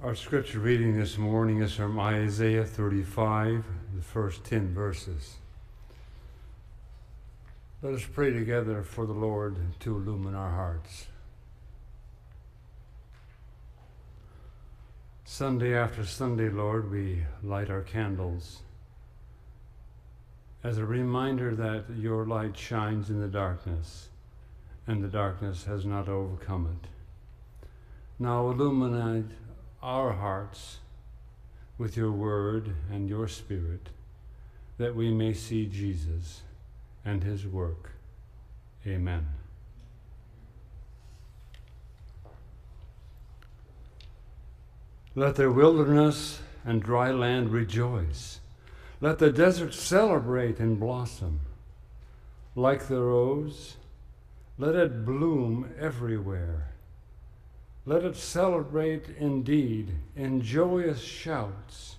Our scripture reading this morning is from Isaiah 35, the first 10 verses. Let us pray together for the Lord to illumine our hearts. Sunday after Sunday, Lord, we light our candles as a reminder that your light shines in the darkness, and the darkness has not overcome it. Now illuminate our hearts with your word and your spirit, that we may see Jesus and his work. Amen. Let the wilderness and dry land rejoice. Let the desert celebrate and blossom. Like the rose, let it bloom everywhere. Let it celebrate indeed in joyous shouts.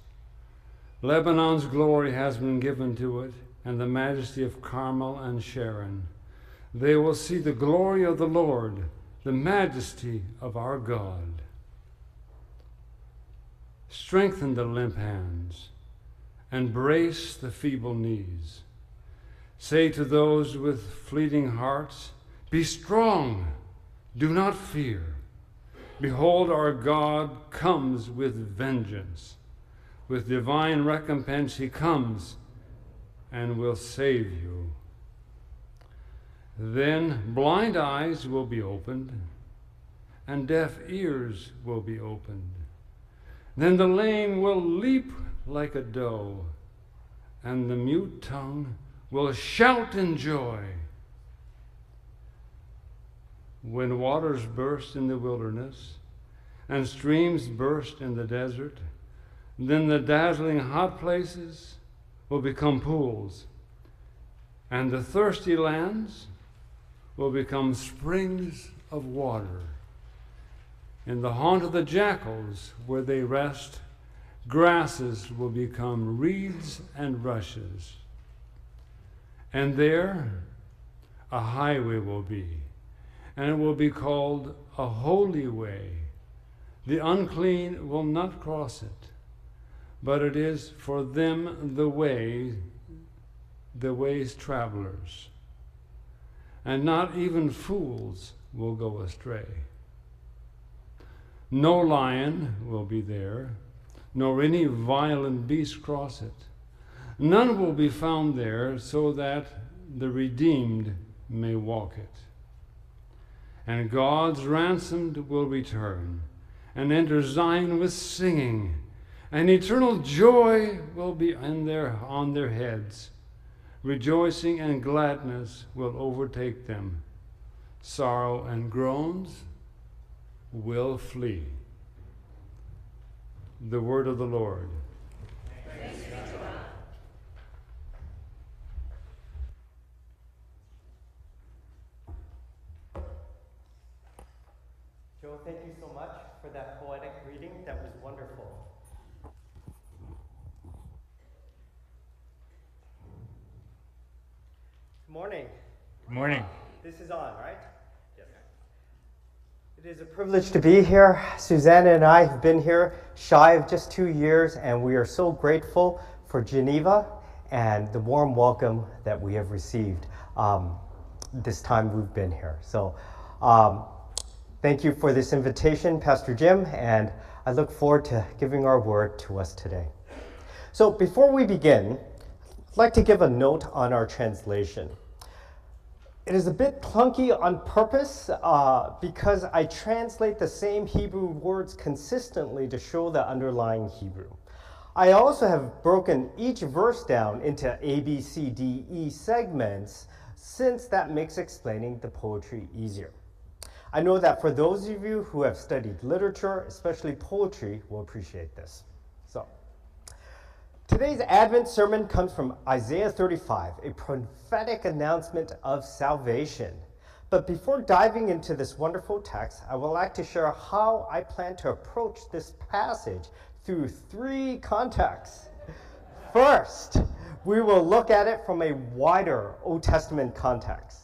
Lebanon's glory has been given to it, and the majesty of Carmel and Sharon. They will see the glory of the Lord, the majesty of our God. Strengthen the limp hands and brace the feeble knees. Say to those with fleeting hearts, be strong, do not fear. Behold, our God comes with vengeance. With divine recompense he comes and will save you. Then blind eyes will be opened, and deaf ears will be opened. Then the lame will leap like a doe, and the mute tongue will shout in joy. When waters burst in the wilderness, and streams burst in the desert, then the dazzling hot places will become pools, and the thirsty lands will become springs of water. In the haunt of the jackals, where they rest, grasses will become reeds and rushes. And there a highway will be, and it will be called a holy way. The unclean will not cross it, but it is for them the way's travelers, and not even fools will go astray. No lion will be there, nor any violent beast cross it. None will be found there, so that the redeemed may walk it. And God's ransomed will return and enter Zion with singing, and eternal joy will be on their heads. Rejoicing and gladness will overtake them. Sorrow and groans will flee. The word of the Lord. Thanks be to God. Joe, thank you so much for that poetic reading. That was wonderful. Good morning. Good morning. This is on, right? Yes. It is a privilege to be here. Susanna and I have been here shy of just 2 years, and we are so grateful for Geneva and the warm welcome that we have received this time we've been here. So thank you for this invitation, Pastor Jim, and I look forward to giving our word to us today. So before we begin, I'd like to give a note on our translation. It is a bit clunky on purpose because I translate the same Hebrew words consistently to show the underlying Hebrew. I also have broken each verse down into A, B, C, D, E segments, since that makes explaining the poetry easier. I know that for those of you who have studied literature, especially poetry, will appreciate this. So, today's Advent sermon comes from Isaiah 35, a prophetic announcement of salvation. But before diving into this wonderful text, I would like to share how I plan to approach this passage through three contexts. First, we will look at it from a wider Old Testament context.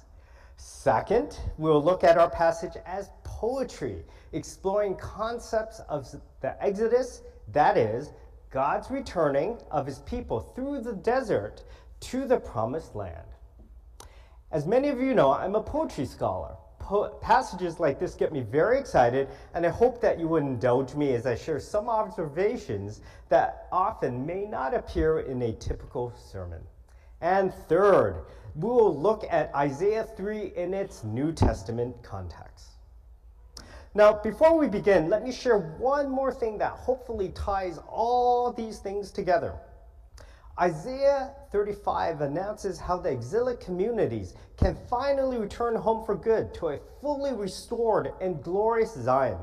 Second, we will look at our passage as poetry, exploring concepts of the Exodus, that is, God's returning of his people through the desert to the promised land. As many of you know, I'm a poetry scholar. Passages like this get me very excited, and I hope that you would indulge me as I share some observations that often may not appear in a typical sermon. And third, we will look at Isaiah 3 in its New Testament context. Now, before we begin, let me share one more thing that hopefully ties all these things together. Isaiah 35 announces how the exilic communities can finally return home for good to a fully restored and glorious Zion.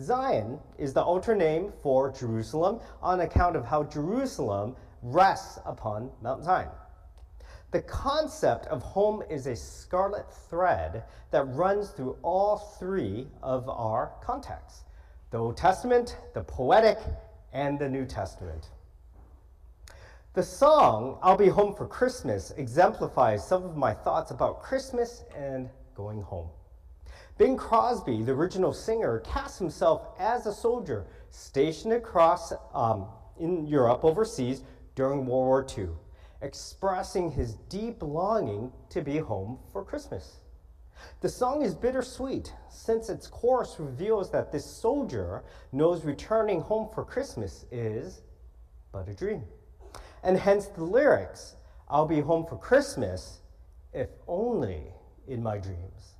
Zion is the alter name for Jerusalem on account of how Jerusalem rests upon Mount Zion. The concept of home is a scarlet thread that runs through all three of our contexts: the Old Testament, the Poetic, and the New Testament. The song, "I'll Be Home for Christmas," exemplifies some of my thoughts about Christmas and going home. Bing Crosby, the original singer, cast himself as a soldier stationed across in Europe overseas during World War II, expressing his deep longing to be home for Christmas. The song is bittersweet since its chorus reveals that this soldier knows returning home for Christmas is but a dream. And hence the lyrics, "I'll be home for Christmas, if only in my dreams."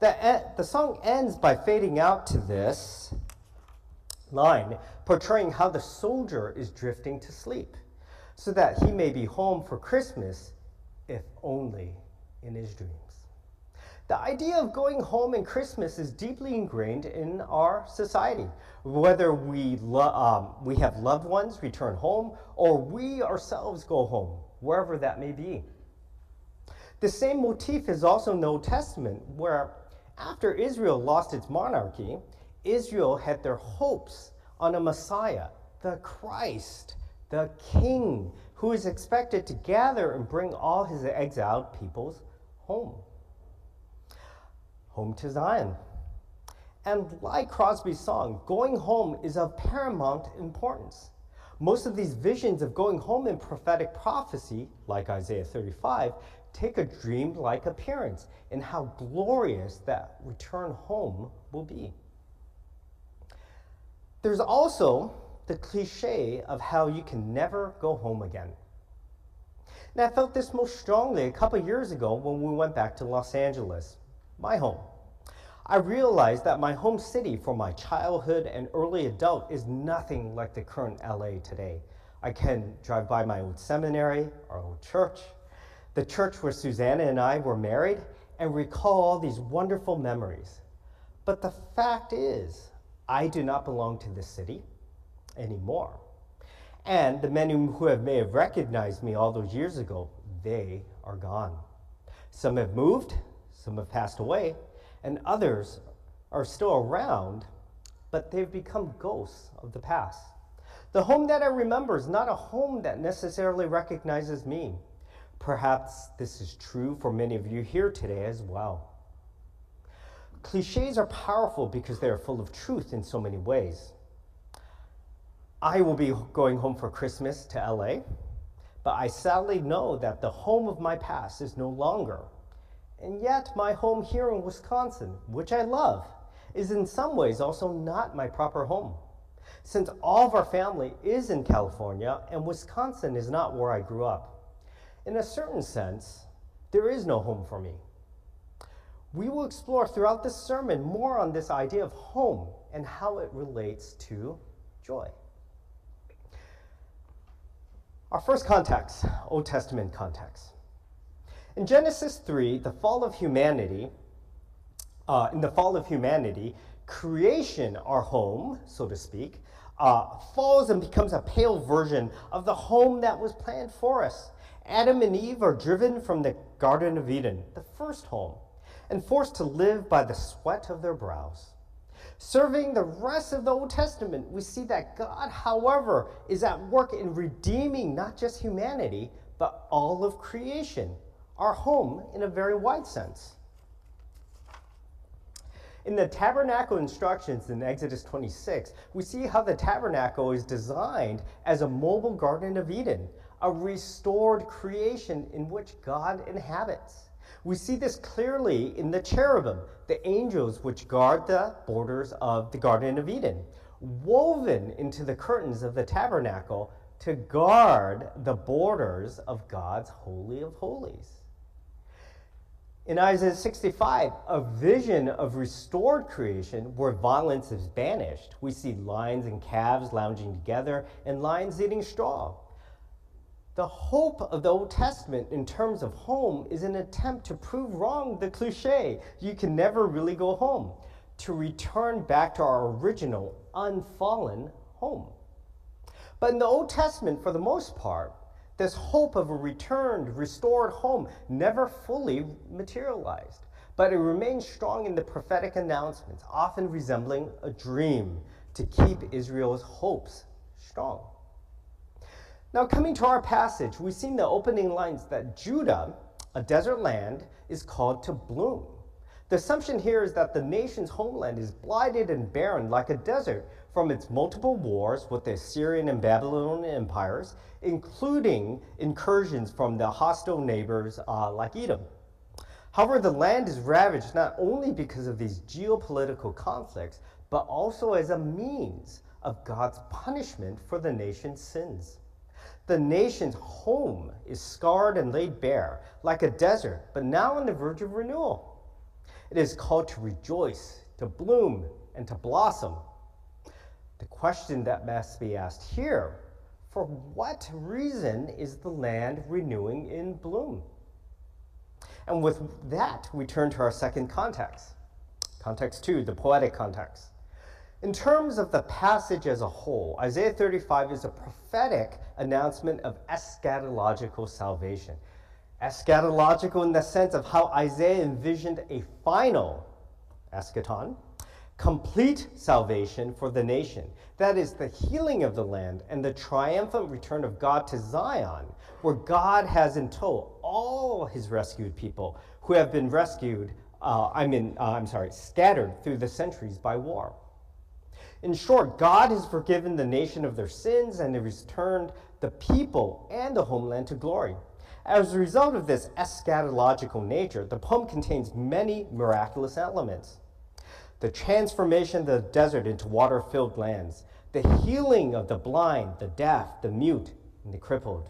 The song ends by fading out to this line, portraying how the soldier is drifting to sleep, so that he may be home for Christmas, if only in his dreams. The idea of going home in Christmas is deeply ingrained in our society. Whether we have loved ones return home, or we ourselves go home, wherever that may be. The same motif is also in the Old Testament, where after Israel lost its monarchy, Israel had their hopes on a Messiah, the Christ, the King, who is expected to gather and bring all his exiled peoples home. Home to Zion. And like Crosby's song, going home is of paramount importance. Most of these visions of going home in prophetic prophecy, like Isaiah 35, take a dreamlike appearance in how glorious that return home will be. There's also the cliche of how you can never go home again. And I felt this most strongly a couple years ago when we went back to Los Angeles, my home. I realized that my home city for my childhood and early adult is nothing like the current LA today. I can drive by my old seminary, our old church, the church where Susanna and I were married, and recall all these wonderful memories. But the fact is, I do not belong to this city anymore. And the many who may have recognized me all those years ago, they are gone. Some have moved, some have passed away, and others are still around, but they've become ghosts of the past. The home that I remember is not a home that necessarily recognizes me. Perhaps this is true for many of you here today as well. Clichés are powerful because they are full of truth in so many ways. I will be going home for Christmas to LA, but I sadly know that the home of my past is no longer. And yet my home here in Wisconsin, which I love, is in some ways also not my proper home, since all of our family is in California and Wisconsin is not where I grew up. In a certain sense, there is no home for me. We will explore throughout this sermon more on this idea of home and how it relates to joy. Our first context, Old Testament context. In Genesis 3, in the fall of humanity, creation, our home, so to speak, falls and becomes a pale version of the home that was planned for us. Adam and Eve are driven from the Garden of Eden, the first home, and forced to live by the sweat of their brows. Surveying the rest of the Old Testament, we see that God, however, is at work in redeeming not just humanity, but all of creation, our home in a very wide sense. In the tabernacle instructions in Exodus 26, we see how the tabernacle is designed as a mobile Garden of Eden, a restored creation in which God inhabits. We see this clearly in the cherubim, the angels which guard the borders of the Garden of Eden, woven into the curtains of the tabernacle to guard the borders of God's Holy of Holies. In Isaiah 65, a vision of restored creation where violence is banished. We see lions and calves lounging together and lions eating straw. The hope of the Old Testament in terms of home is an attempt to prove wrong the cliche, you can never really go home, to return back to our original unfallen home. But in the Old Testament, for the most part, this hope of a returned, restored home never fully materialized, but it remained strong in the prophetic announcements, often resembling a dream to keep Israel's hopes strong. Now, coming to our passage, we've seen the opening lines that Judah, a desert land, is called to bloom. The assumption here is that the nation's homeland is blighted and barren like a desert from its multiple wars with the Assyrian and Babylonian empires, including incursions from the hostile neighbors like Edom. However, the land is ravaged not only because of these geopolitical conflicts, but also as a means of God's punishment for the nation's sins. The nation's home is scarred and laid bare like a desert, but now on the verge of renewal. It is called to rejoice, to bloom, and to blossom. The question that must be asked here, for what reason is the land renewing in bloom? And with that, we turn to our second context. Context two, the poetic context. In terms of the passage as a whole, Isaiah 35 is a prophetic announcement of eschatological salvation. Eschatological in the sense of how Isaiah envisioned a final, eschaton, complete salvation for the nation. That is the healing of the land and the triumphant return of God to Zion, where God has in tow all his rescued people who have been rescued, scattered through the centuries by war. In short, God has forgiven the nation of their sins and has returned the people and the homeland to glory. As a result of this eschatological nature, the poem contains many miraculous elements. The transformation of the desert into water-filled lands, the healing of the blind, the deaf, the mute, and the crippled.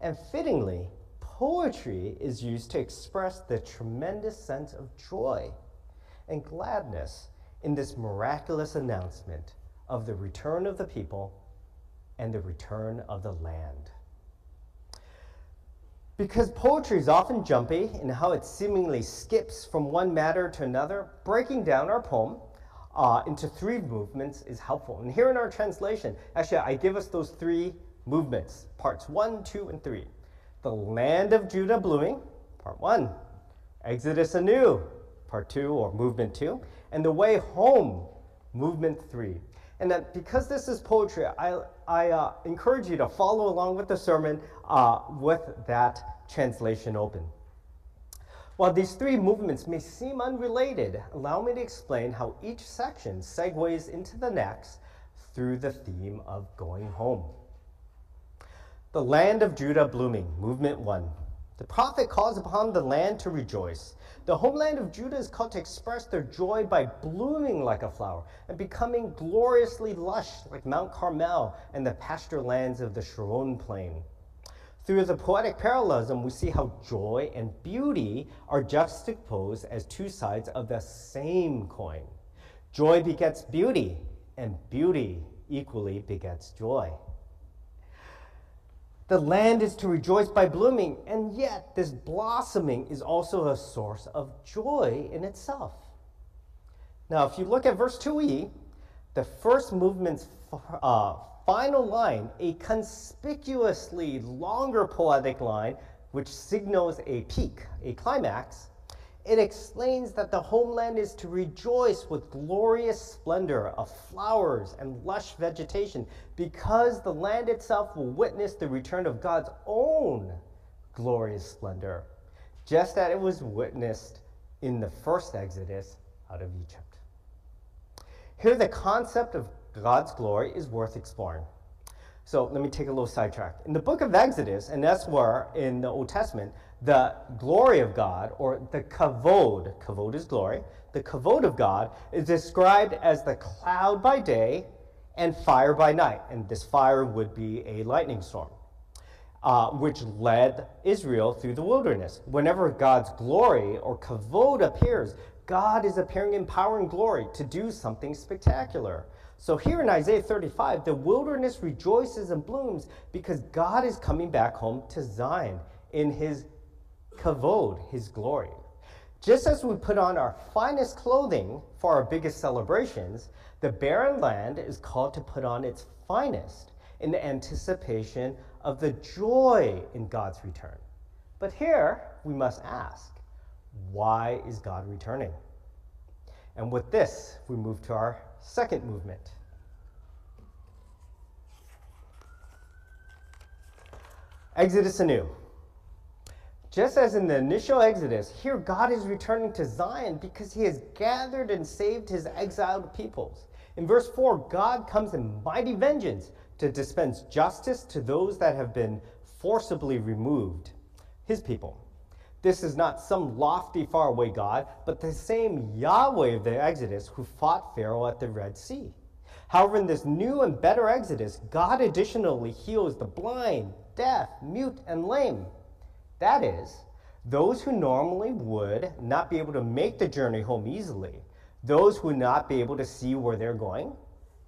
And fittingly, poetry is used to express the tremendous sense of joy and gladness in this miraculous announcement of the return of the people and the return of the land. Because poetry is often jumpy in how it seemingly skips from one matter to another, breaking down our poem into three movements is helpful. And here in our translation, actually, I give us those three movements, parts 1, 2, and 3. The land of Judah blooming, part 1. Exodus anew, part 2, or movement 2. And the way home, movement 3. And that because this is poetry, I encourage you to follow along with the sermon with that translation open. While these three movements may seem unrelated, allow me to explain how each section segues into the next through the theme of going home. The land of Judah blooming, movement 1. The prophet calls upon the land to rejoice. The homeland of Judah is called to express their joy by blooming like a flower and becoming gloriously lush like Mount Carmel and the pasture lands of the Sharon plain. Through the poetic parallelism, we see how joy and beauty are juxtaposed as two sides of the same coin. Joy begets beauty, and beauty equally begets joy. The land is to rejoice by blooming, and yet this blossoming is also a source of joy in itself. Now, if you look at verse 2e, the first movement's final line, a conspicuously longer poetic line, which signals a peak, a climax, it explains that the homeland is to rejoice with glorious splendor of flowers and lush vegetation because the land itself will witness the return of God's own glorious splendor, just as it was witnessed in the first Exodus out of Egypt. Here, the concept of God's glory is worth exploring. So let me take a little sidetrack. In the book of Exodus, and that's where in the Old Testament, the glory of God, or the kavod, kavod is glory, the kavod of God is described as the cloud by day and fire by night. And this fire would be a lightning storm, which led Israel through the wilderness. Whenever God's glory or kavod appears, God is appearing in power and glory to do something spectacular. So here in Isaiah 35, the wilderness rejoices and blooms because God is coming back home to Zion in his kavod, his glory. Just as we put on our finest clothing for our biggest celebrations, the barren land is called to put on its finest in the anticipation of the joy in God's return. But here, we must ask, why is God returning? And with this, we move to our second movement. Exodus anew. Just as in the initial Exodus, here God is returning to Zion because he has gathered and saved his exiled peoples. In verse 4, God comes in mighty vengeance to dispense justice to those that have been forcibly removed, his people. This is not some lofty, faraway God, but the same Yahweh of the Exodus who fought Pharaoh at the Red Sea. However, in this new and better Exodus, God additionally heals the blind, deaf, mute, and lame. That is, those who normally would not be able to make the journey home easily, those who would not be able to see where they're going,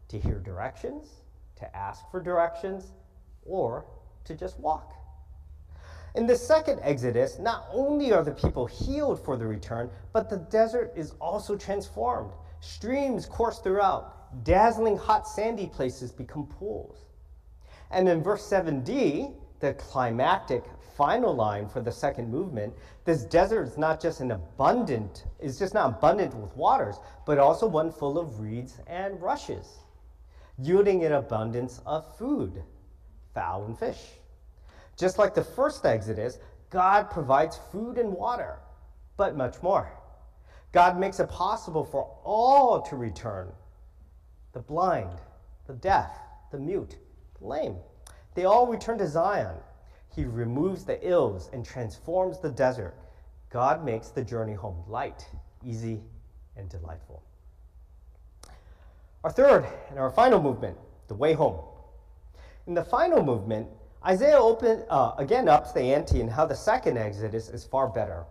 to hear directions, to ask for directions, or to just walk. In the second Exodus, not only are the people healed for the return, but the desert is also transformed. Streams course throughout. Dazzling hot sandy places become pools. And in verse 7d, the climactic final line for the second movement, this desert is not just not abundant with waters, but also one full of reeds and rushes, yielding an abundance of food, fowl and fish. Just like the first Exodus, God provides food and water, but much more. God makes it possible for all to return. The blind, the deaf, the mute, the lame. They all return to Zion. He removes the ills and transforms the desert. God makes the journey home light, easy, and delightful. Our third and our final movement, the way home. In the final movement, Isaiah again ups the ante in how the second Exodus is far better.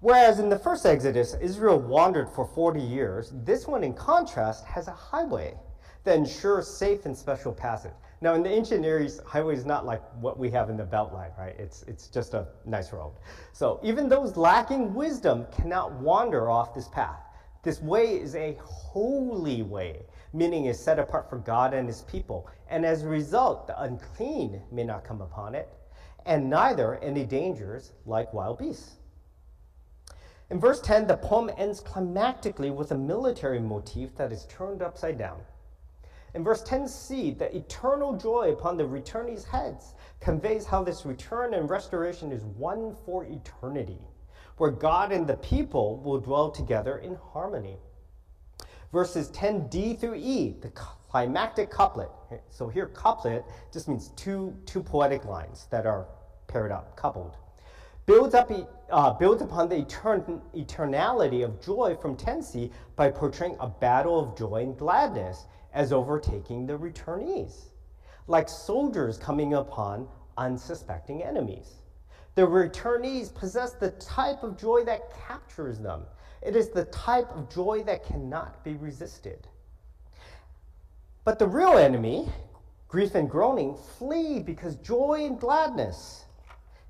Whereas in the first Exodus, Israel wandered for 40 years, this one, in contrast, has a highway that ensures safe and special passage. Now, in the ancient Near East, highway is not like what we have in the Beltline, right? It's just a nice road. So even those lacking wisdom cannot wander off this path. This way is a holy way, meaning is set apart for God and his people. And as a result, the unclean may not come upon it, and neither any dangers like wild beasts. In verse 10, the poem ends climactically with a military motif that is turned upside down. In verse 10c, the eternal joy upon the returnees' heads conveys how this return and restoration is one for eternity, where God and the people will dwell together in harmony. Verses 10d through e, the climactic couplet. So here, couplet just means two poetic lines that are paired up, coupled. Builds upon the eternality of joy from 10c by portraying a battle of joy and gladness as overtaking the returnees, like soldiers coming upon unsuspecting enemies. The returnees possess the type of joy that captures them. It is the type of joy that cannot be resisted. But the real enemy, grief and groaning, flee because joy and gladness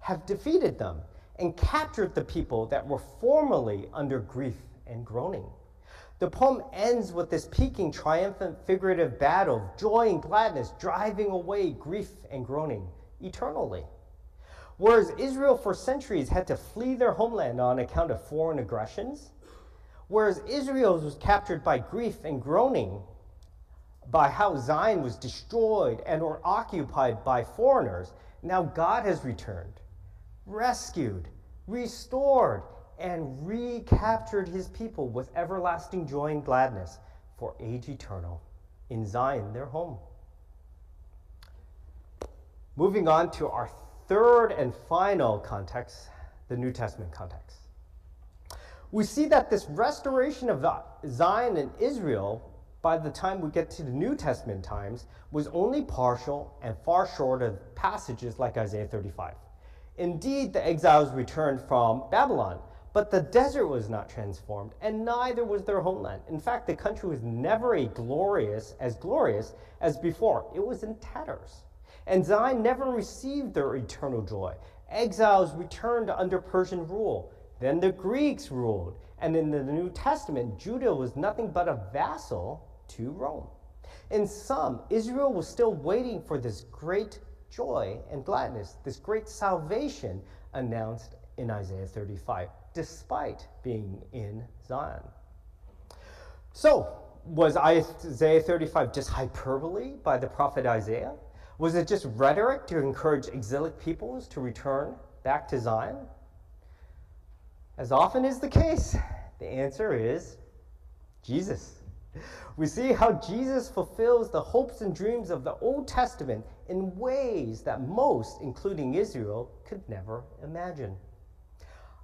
have defeated them and captured the people that were formerly under grief and groaning. The poem ends with this peaking, triumphant, figurative battle of joy and gladness driving away grief and groaning eternally. Whereas Israel for centuries had to flee their homeland on account of foreign aggressions, whereas Israel was captured by grief and groaning by how Zion was destroyed and or occupied by foreigners, now God has returned, rescued, restored, and recaptured his people with everlasting joy and gladness for age eternal in Zion, their home. Moving on to our third and final context, the New Testament context. We see that this restoration of Zion and Israel by the time we get to the New Testament times was only partial and far short of passages like Isaiah 35. Indeed, the exiles returned from Babylon, but the desert was not transformed, and neither was their homeland. In fact, the country was never as glorious as before. It was in tatters. And Zion never received their eternal joy. Exiles returned under Persian rule. Then the Greeks ruled. And in the New Testament, Judah was nothing but a vassal to Rome. In sum, Israel was still waiting for this great joy and gladness, this great salvation announced in Isaiah 35, despite being in Zion. So, was Isaiah 35 just hyperbole by the prophet Isaiah? Was it just rhetoric to encourage exilic peoples to return back to Zion? As often is the case, the answer is Jesus. We see how Jesus fulfills the hopes and dreams of the Old Testament in ways that most, including Israel, could never imagine.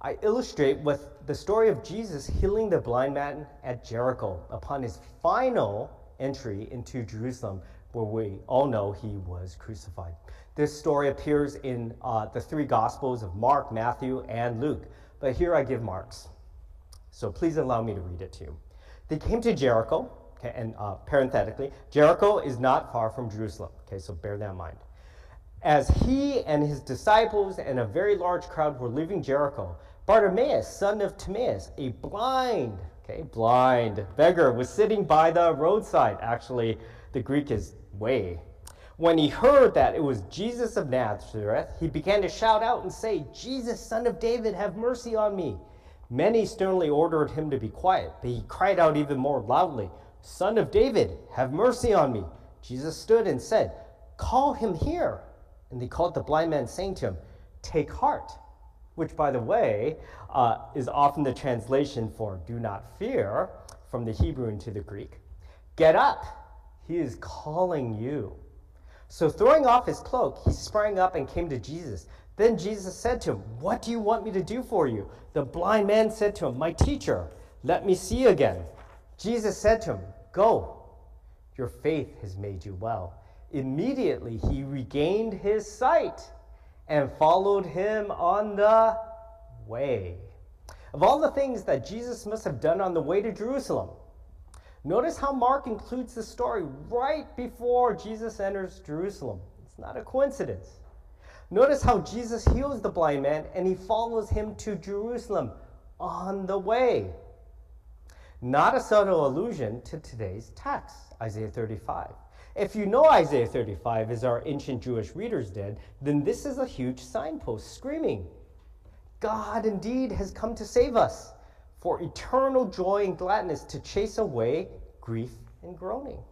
I illustrate with the story of Jesus healing the blind man at Jericho upon his final entry into Jerusalem, where we all know he was crucified. This story appears in the three Gospels of Mark, Matthew, and Luke, but here I give Mark's. So please allow me to read it to you. They came to Jericho, okay, and parenthetically, Jericho is not far from Jerusalem, okay, so bear that in mind. As he and his disciples and a very large crowd were leaving Jericho, Bartimaeus, son of Timaeus, a blind beggar, was sitting by the roadside. Actually, the Greek is way. When he heard that it was Jesus of Nazareth, he began to shout out and say, "Jesus, son of David, have mercy on me." Many sternly ordered him to be quiet, but he cried out even more loudly, "Son of David, have mercy on me." Jesus stood and said, "Call him here." And they called the blind man, saying to him, "Take heart," which, by the way, is often the translation for "do not fear" from the Hebrew into the Greek. "Get up, he is calling you." So throwing off his cloak, he sprang up and came to Jesus. Then Jesus said to him, "What do you want me to do for you?" The blind man said to him, "My teacher, let me see again." Jesus said to him, "Go, your faith has made you well." Immediately he regained his sight and followed him on the way. Of all the things that Jesus must have done on the way to Jerusalem, notice how Mark includes the story right before Jesus enters Jerusalem. It's not a coincidence. Notice how Jesus heals the blind man and he follows him to Jerusalem on the way. Not a subtle allusion to today's text, Isaiah 35. If you know Isaiah 35, as our ancient Jewish readers did, then this is a huge signpost screaming, God indeed has come to save us for eternal joy and gladness to chase away grief and groaning.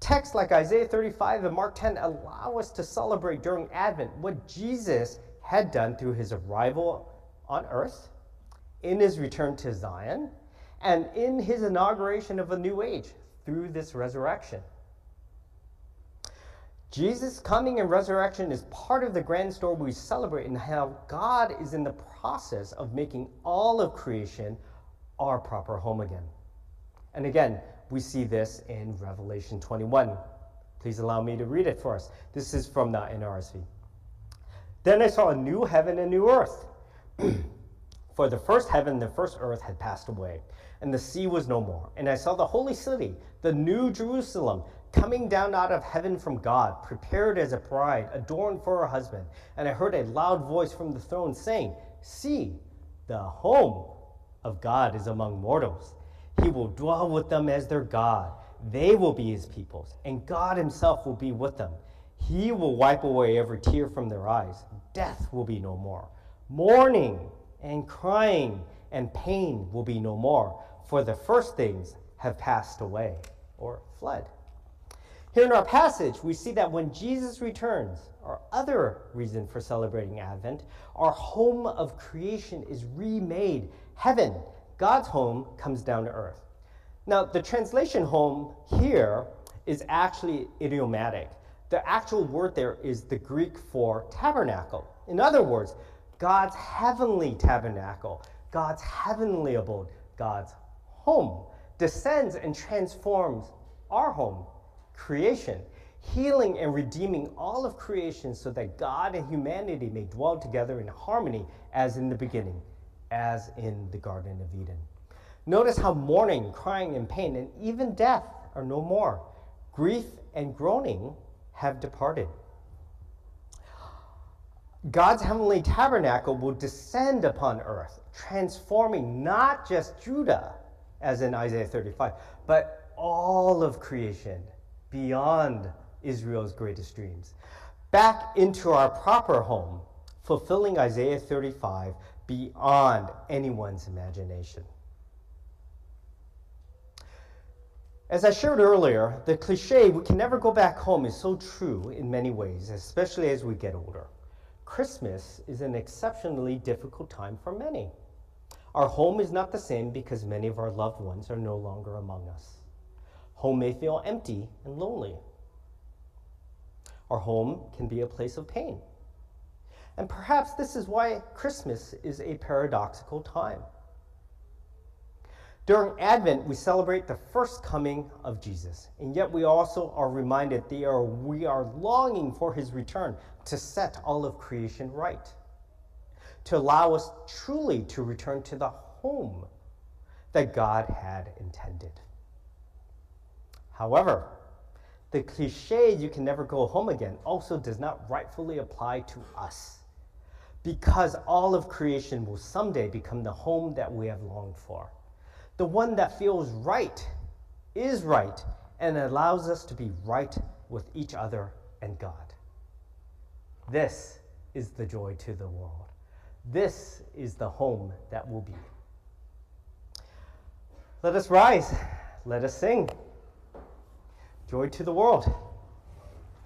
Texts like Isaiah 35 and Mark 10 allow us to celebrate during Advent what Jesus had done through his arrival on earth, in his return to Zion, and in his inauguration of a new age through this resurrection. Jesus' coming and resurrection is part of the grand story we celebrate and how God is in the process of making all of creation our proper home again. And again, we see this in Revelation 21. Please allow me to read it for us. This is from the NRSV. "Then I saw a new heaven and new earth. For the first heaven and the first earth had passed away, and the sea was no more. And I saw the holy city, the new Jerusalem, coming down out of heaven from God, prepared as a bride, adorned for her husband. And I heard a loud voice from the throne saying, 'See, the home of God is among mortals. He will dwell with them as their God. They will be his peoples, and God himself will be with them. He will wipe away every tear from their eyes. Death will be no more. Mourning and crying and pain will be no more, for the first things have passed away," or fled. Here in our passage, we see that when Jesus returns, our other reason for celebrating Advent, our home of creation is remade. Heaven, God's home, comes down to earth. Now, the translation home here is actually idiomatic. The actual word there is the Greek for tabernacle. In other words, God's heavenly tabernacle, God's heavenly abode, God's home, descends and transforms our home, creation, healing and redeeming all of creation so that God and humanity may dwell together in harmony as in the beginning, as in the Garden of Eden. Notice how mourning, crying, and pain, and even death are no more. Grief and groaning have departed. God's heavenly tabernacle will descend upon earth, transforming not just Judah, as in Isaiah 35, but all of creation beyond Israel's greatest dreams, back into our proper home, fulfilling Isaiah 35 beyond anyone's imagination. As I shared earlier, the cliche, we can never go back home, is so true in many ways, especially as we get older. Christmas is an exceptionally difficult time for many. Our home is not the same because many of our loved ones are no longer among us. Home may feel empty and lonely. Our home can be a place of pain. And perhaps this is why Christmas is a paradoxical time. During Advent, we celebrate the first coming of Jesus, and yet we also are reminded that we are longing for his return to set all of creation right, to allow us truly to return to the home that God had intended. However, the cliché, you can never go home again, also does not rightfully apply to us, because all of creation will someday become the home that we have longed for. The one that feels right, is right, and allows us to be right with each other and God. This is the joy to the world. This is the home that will be. Let us rise. Let us sing. Joy to the world.